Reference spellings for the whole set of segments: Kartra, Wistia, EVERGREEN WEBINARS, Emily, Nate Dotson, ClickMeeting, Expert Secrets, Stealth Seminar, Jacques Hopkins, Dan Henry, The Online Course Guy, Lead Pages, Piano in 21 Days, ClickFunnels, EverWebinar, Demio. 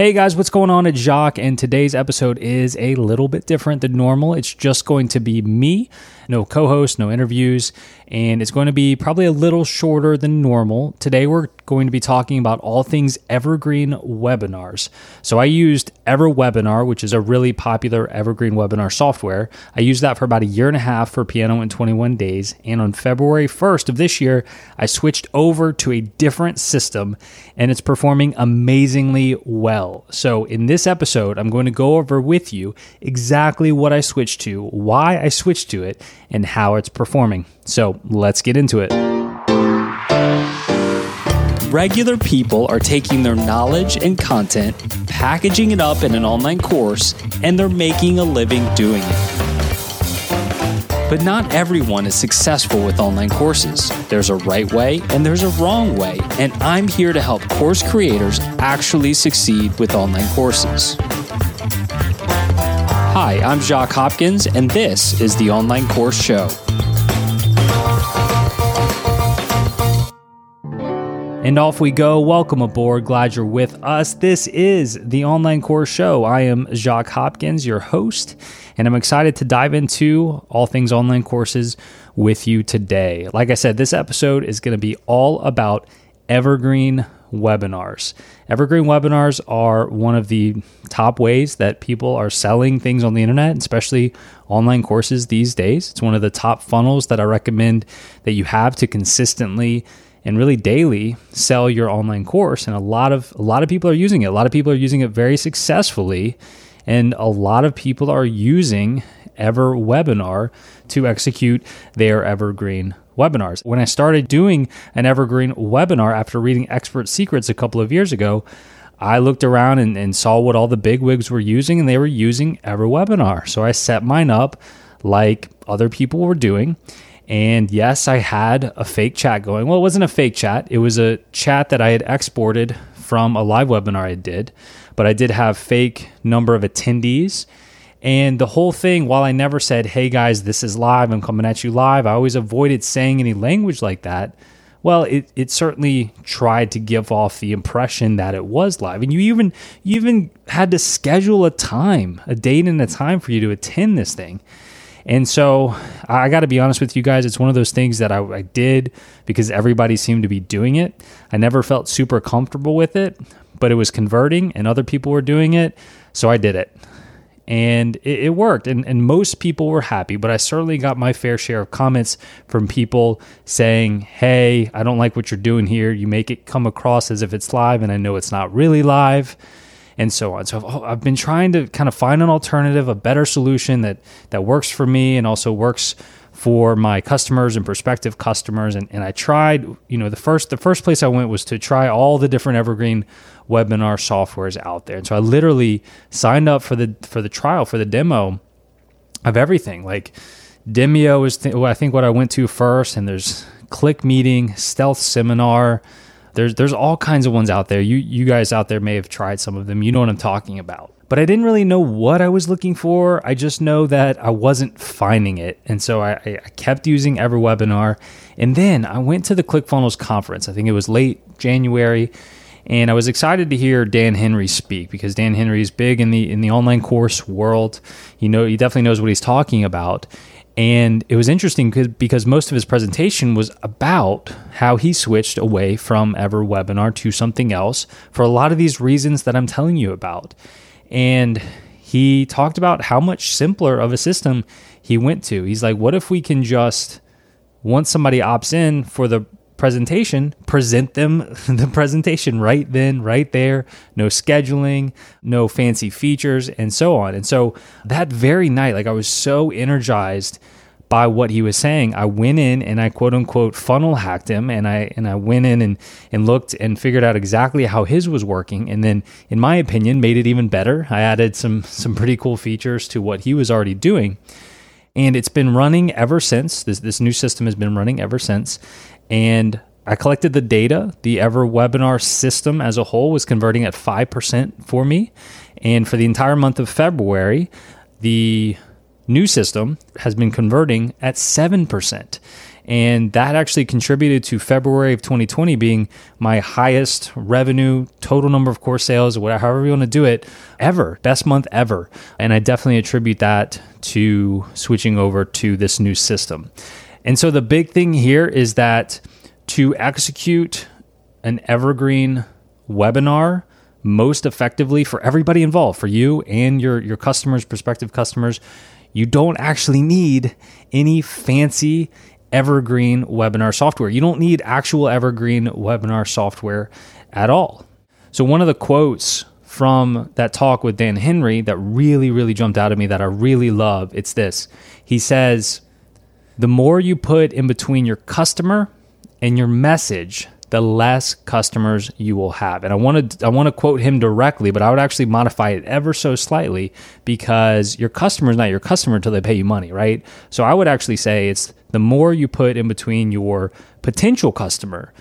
Hey guys, what's going on? It's Jacques, and today's episode is a little bit different than normal. It's just going to be me, no co-host, no interviews, and it's going to be probably a little shorter than normal. Today we're going to be talking about all things evergreen webinars. So I used EverWebinar, which is a really popular evergreen webinar software. I used that for about a year and a half for Piano in 21 Days, and on February 1st of this year, I switched over to a different system, and it's performing amazingly well. So in this episode, I'm going to go over with you exactly what I switched to, why I switched to it, and how it's performing. So let's get into it. Regular people are taking their knowledge and content, packaging it up in an online course, and they're making a living doing it. But not everyone is successful with online courses. There's a right way and there's a wrong way, and I'm here to help course creators actually succeed with online courses. Hi, I'm Jacques Hopkins, and this is The Online Course Show. And off we go. Welcome aboard. Glad you're with us. This is The Online Course Show. I am Jacques Hopkins, your host, and I'm excited to dive into all things online courses with you today. Like I said, this episode is going to be all about evergreen webinars. Evergreen webinars are one of the top ways that people are selling things on the internet, especially online courses these days. It's one of the top funnels that I recommend that you have to consistently and really daily sell your online course. And a lot of people are using it. A lot of people are using it very successfully. And a lot of people are using EverWebinar to execute their evergreen webinars. When I started doing an evergreen webinar after reading Expert Secrets a couple of years ago, I looked around and saw what all the bigwigs were using, and they were using EverWebinar. So I set mine up like other people were doing. And yes, I had a fake chat going. Well, it wasn't a fake chat. It was a chat that I had exported from a live webinar I did, but I did have fake number of attendees. And the whole thing, while I never said, hey guys, this is live, I'm coming at you live, I always avoided saying any language like that. Well, it certainly tried to give off the impression that it was live. And you even had to schedule a time, a date and a time for you to attend this thing. And so I got to be honest with you guys, it's one of those things that I did because everybody seemed to be doing it. I never felt super comfortable with it, but it was converting and other people were doing it, so I did it. And it worked, and most people were happy, but I certainly got my fair share of comments from people saying, hey, I don't like what you're doing here. You make it come across as if it's live, and I know it's not really live. And so on. So I've been trying to kind of find an alternative, a better solution that works for me and also works for my customers and prospective customers. And I tried, the first place I went was to try all the different evergreen webinar softwares out there. And so I literally signed up for the trial, for the demo of everything. Like Demio is I think what I went to first, and there's ClickMeeting, Stealth Seminar. There's all kinds of ones out there. You guys out there may have tried some of them. You know what I'm talking about. But I didn't really know what I was looking for. I just know that I wasn't finding it. And so I kept using EverWebinar. And then I went to the ClickFunnels conference. I think it was late January. And I was excited to hear Dan Henry speak because Dan Henry is big in the online course world. He definitely knows what he's talking about. And it was interesting because most of his presentation was about how he switched away from EverWebinar to something else for a lot of these reasons that I'm telling you about. And he talked about how much simpler of a system he went to. He's like, what if we can just, once somebody opts in for the presentation, present them the presentation right then, right there, no scheduling, no fancy features, and so on. And so that very night, I was so energized by what he was saying. I went in and I quote unquote funnel hacked him, and I went in and looked and figured out exactly how his was working. And then, in my opinion, made it even better. I added some pretty cool features to what he was already doing. And it's been running ever since. This new system has been running ever since. And I collected the data. The EverWebinar system as a whole was converting at 5% for me. And for the entire month of February, the new system has been converting at 7%. And that actually contributed to February of 2020 being my highest revenue, total number of course sales, however you want to do it, ever. Best month ever. And I definitely attribute that to switching over to this new system. And so the big thing here is that to execute an evergreen webinar most effectively for everybody involved, for you and your customers, prospective customers, you don't actually need any fancy evergreen webinar software. You don't need actual evergreen webinar software at all. So one of the quotes from that talk with Dan Henry that really, really jumped out at me that I really love, it's this. He says, "The more you put in between your customer and your message, the less customers you will have." And I want to quote him directly, but I would actually modify it ever so slightly, because your customer is not your customer until they pay you money, right? So I would actually say it's the more you put in between your potential customer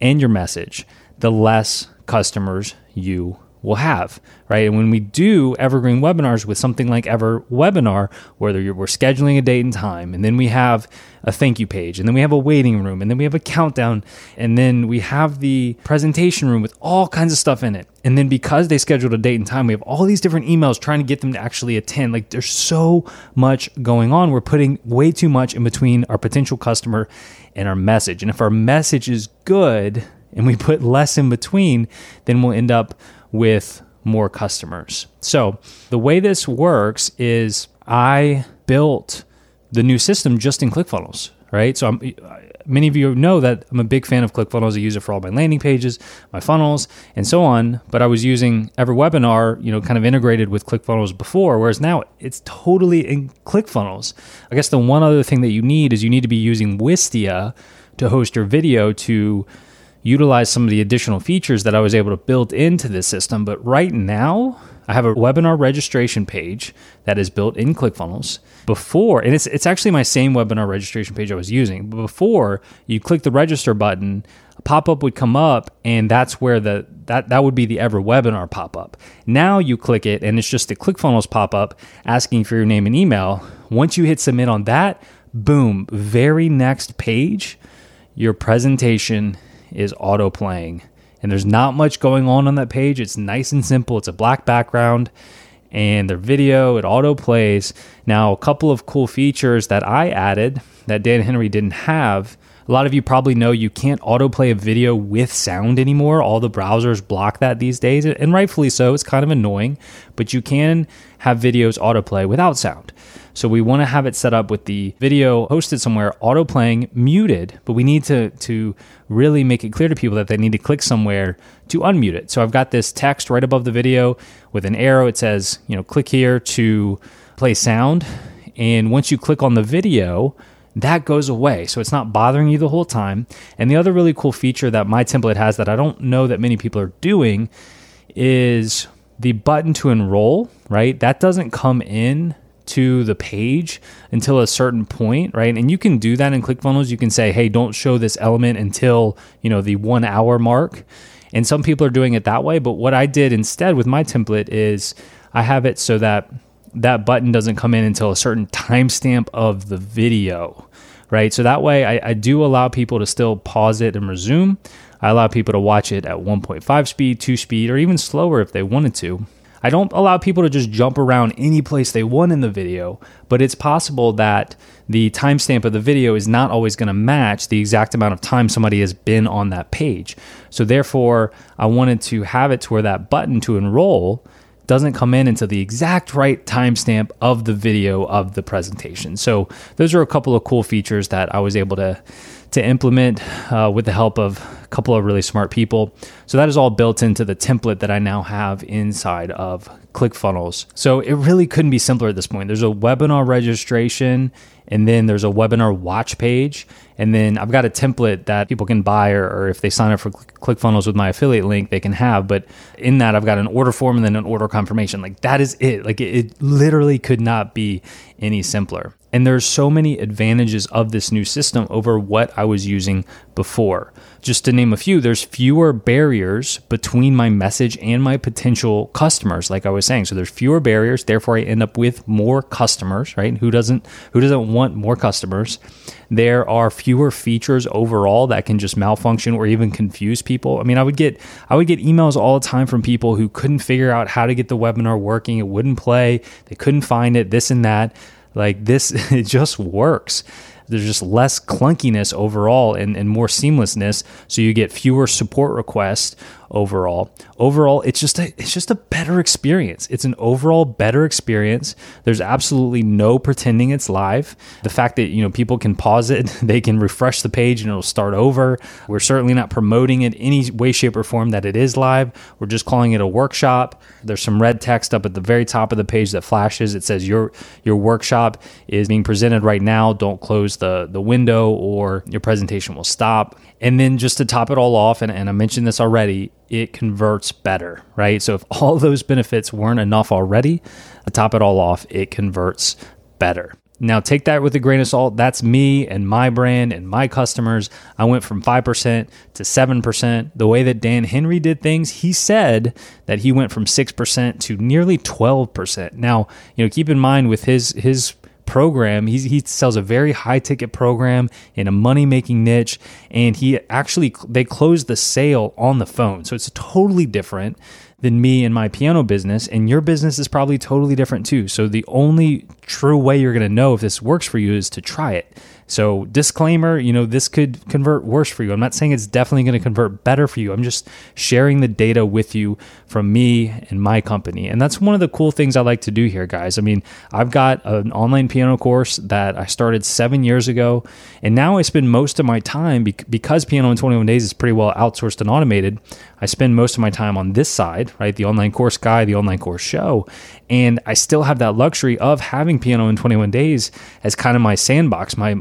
and your message, the less customers you will have, right? And when we do evergreen webinars with something like EverWebinar, whether we're scheduling a date and time, and then we have a thank you page, and then we have a waiting room, and then we have a countdown, and then we have the presentation room with all kinds of stuff in it. And then because they scheduled a date and time, we have all these different emails trying to get them to actually attend. Like, there's so much going on. We're putting way too much in between our potential customer and our message. And if our message is good and we put less in between, then we'll end up with more customers. So the way this works is I built the new system just in ClickFunnels, right? So many of you know that I'm a big fan of ClickFunnels. I use it for all my landing pages, my funnels, and so on. But I was using EverWebinar, kind of integrated with ClickFunnels before, whereas now it's totally in ClickFunnels. I guess the one other thing that you need is you need to be using Wistia to host your video to utilize some of the additional features that I was able to build into this system. But right now, I have a webinar registration page that is built in ClickFunnels before, and it's actually my same webinar registration page I was using. Before you click the register button, a pop-up would come up, and that's where that would be the EverWebinar pop-up. Now you click it, and it's just the ClickFunnels pop-up asking for your name and email. Once you hit submit on that, boom, very next page, your presentation is auto playing, and there's not much going on that page. It's nice and simple. It's a black background and their video, it auto plays. Now, a couple of cool features that I added that Dan Henry didn't have. A lot of you probably know you can't autoplay a video with sound anymore. All the browsers block that these days, and rightfully so. It's kind of annoying, but you can have videos autoplay without sound. So we want to have it set up with the video hosted somewhere, autoplaying muted, but we need to really make it clear to people that they need to click somewhere to unmute it. So I've got this text right above the video with an arrow. It says, click here to play sound. And once you click on the video, that goes away. So it's not bothering you the whole time. And the other really cool feature that my template has that I don't know that many people are doing is the button to enroll, right? That doesn't come in to the page until a certain point, right? And you can do that in ClickFunnels. You can say, hey, don't show this element until, the 1 hour mark. And some people are doing it that way. But what I did instead with my template is I have it so that button doesn't come in until a certain timestamp of the video, right? So that way I do allow people to still pause it and resume. I allow people to watch it at 1.5 speed, 2 speed, or even slower if they wanted to. I don't allow people to just jump around any place they want in the video, but it's possible that the timestamp of the video is not always going to match the exact amount of time somebody has been on that page. So therefore, I wanted to have it to where that button to enroll doesn't come in until the exact right timestamp of the video of the presentation. So those are a couple of cool features that I was able to implement with the help of a couple of really smart people. So that is all built into the template that I now have inside of ClickFunnels. So it really couldn't be simpler at this point. There's a webinar registration, and then there's a webinar watch page. And then I've got a template that people can buy, or if they sign up for ClickFunnels with my affiliate link, they can have. But in that, I've got an order form and then an order confirmation. Like, that is it. Like, it literally could not be any simpler. And there's so many advantages of this new system over what I was using before. just to name a few, there's fewer barriers between my message and my potential customers, like I was saying. So there's fewer barriers, therefore I end up with more customers, right? Who doesn't want more customers? There are fewer features overall that can just malfunction or even confuse people. I mean, I would get emails all the time from people who couldn't figure out how to get the webinar working. It wouldn't play. They couldn't find it, this and that. Like this, it just works. There's just less clunkiness overall and more seamlessness. So you get fewer support requests overall. Overall, it's just a better experience. It's an overall better experience. There's absolutely no pretending it's live. The fact that, you know, people can pause it, they can refresh the page and it'll start over. We're certainly not promoting it any way, shape, or form that it is live. We're just calling it a workshop. There's some red text up at the very top of the page that flashes. It says your workshop is being presented right now. Don't close the window or your presentation will stop. And then just to top it all off, and I mentioned this already, it converts better, right? So if all those benefits weren't enough already, to top it all off, it converts better. Now take that with a grain of salt. That's me and my brand and my customers. I went from 5% to 7%. The way that Dan Henry did things, he said that he went from 6% to nearly 12%. Now, you know, keep in mind with his program, he sells a very high ticket program in a money making niche, and they closed the sale on the phone. So it's totally different than me and my piano business, and your business is probably totally different too. So the only true way you're going to know if this works for you is to try it. So disclaimer, you know, this could convert worse for you. I'm not saying it's definitely going to convert better for you. I'm just sharing the data with you from me and my company. And that's one of the cool things I like to do here, guys. I mean, I've got an online piano course that I started 7 years ago, and now I spend most of my time, because Piano in 21 Days is pretty well outsourced and automated, I spend most of my time on this side, right? The Online Course Guy, the Online Course Show. And I still have that luxury of having Piano in 21 Days as kind of my sandbox, my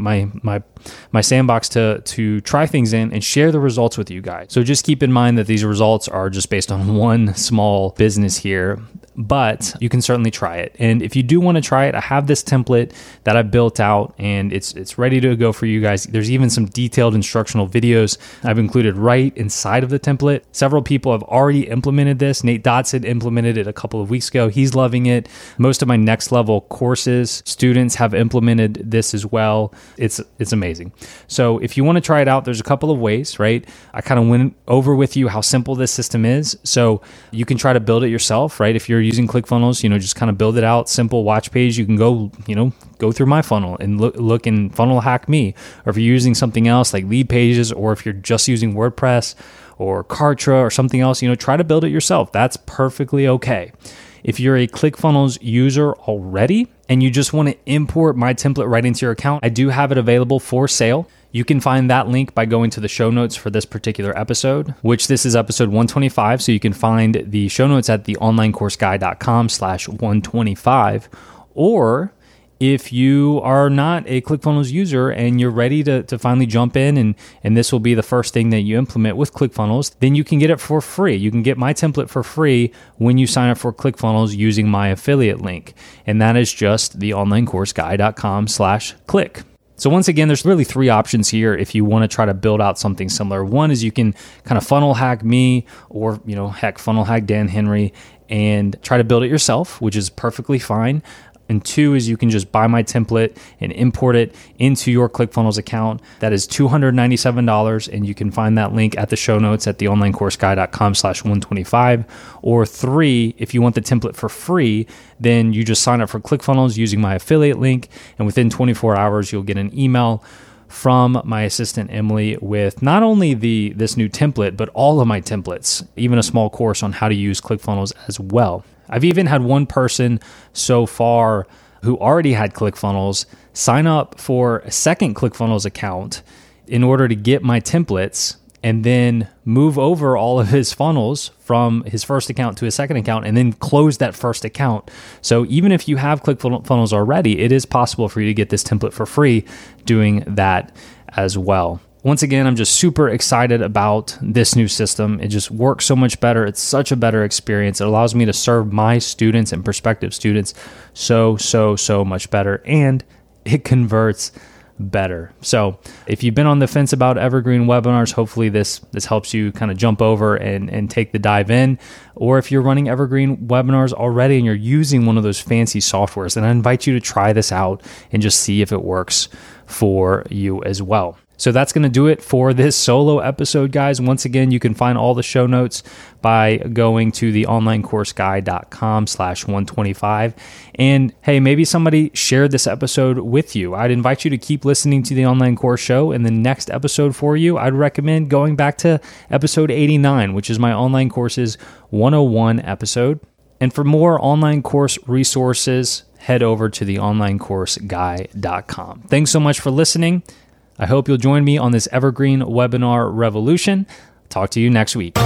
sandbox to try things in and share the results with you guys. So just keep in mind that these results are just based on one small business here, but you can certainly try it. And if you do want to try it, I have this template that I built out, and it's ready to go for you guys. There's even some detailed instructional videos I've included right inside of the template. Several people have already implemented this. Nate Dotson implemented it a couple of weeks ago. He's loving it. Most of my next level courses, students have implemented this as well. It's amazing. So if you want to try it out, there's a couple of ways, right? I kind of went over with you how simple this system is. So you can try to build it yourself, right? If you're using ClickFunnels, you know, just kind of build it out, simple watch page. You can go, you know, go through my funnel and look and funnel hack me. Or if you're using something else like Lead Pages, or if you're just using WordPress or Kartra or something else, you know, try to build it yourself. That's perfectly okay. If you're a ClickFunnels user already and you just want to import my template right into your account, I do have it available for sale. You can find that link by going to the show notes for this particular episode, which this is episode 125. So you can find the show notes at theonlinecourseguy.com/125. Or if you are not a ClickFunnels user and you're ready to finally jump in and this will be the first thing that you implement with ClickFunnels, then you can get it for free. You can get my template for free when you sign up for ClickFunnels using my affiliate link. And that is just theonlinecourseguy.com/click. So once again, there's really three options here if you want to try to build out something similar. One is you can kind of funnel hack me, or, you know, funnel hack Dan Henry and try to build it yourself, which is perfectly fine. And two is you can just buy my template and import it into your ClickFunnels account. That is $297, and you can find that link at the show notes at theonlinecourseguy.com/125. Or three, if you want the template for free, then you just sign up for ClickFunnels using my affiliate link, and within 24 hours, you'll get an email from my assistant Emily with not only this new template, but all of my templates, even a small course on how to use ClickFunnels as well. I've even had one person so far who already had ClickFunnels sign up for a second ClickFunnels account in order to get my templates and then move over all of his funnels from his first account to his second account and then close that first account. So even if you have ClickFunnels already, it is possible for you to get this template for free doing that as well. Once again, I'm just super excited about this new system. It just works so much better. It's such a better experience. It allows me to serve my students and prospective students so much better. And it converts better. So if you've been on the fence about evergreen webinars, hopefully this helps you kind of jump over and take the dive in. Or if you're running evergreen webinars already and you're using one of those fancy softwares, then I invite you to try this out and just see if it works for you as well. So that's going to do it for this solo episode, guys. Once again, you can find all the show notes by going to theonlinecourseguy.com/125. And hey, maybe somebody shared this episode with you. I'd invite you to keep listening to The Online Course Show. And the next episode for you, I'd recommend going back to episode 89, which is my Online Courses 101 episode. And for more online course resources, head over to theonlinecourseguy.com. Thanks so much for listening. I hope you'll join me on this evergreen webinar revolution. Talk to you next week.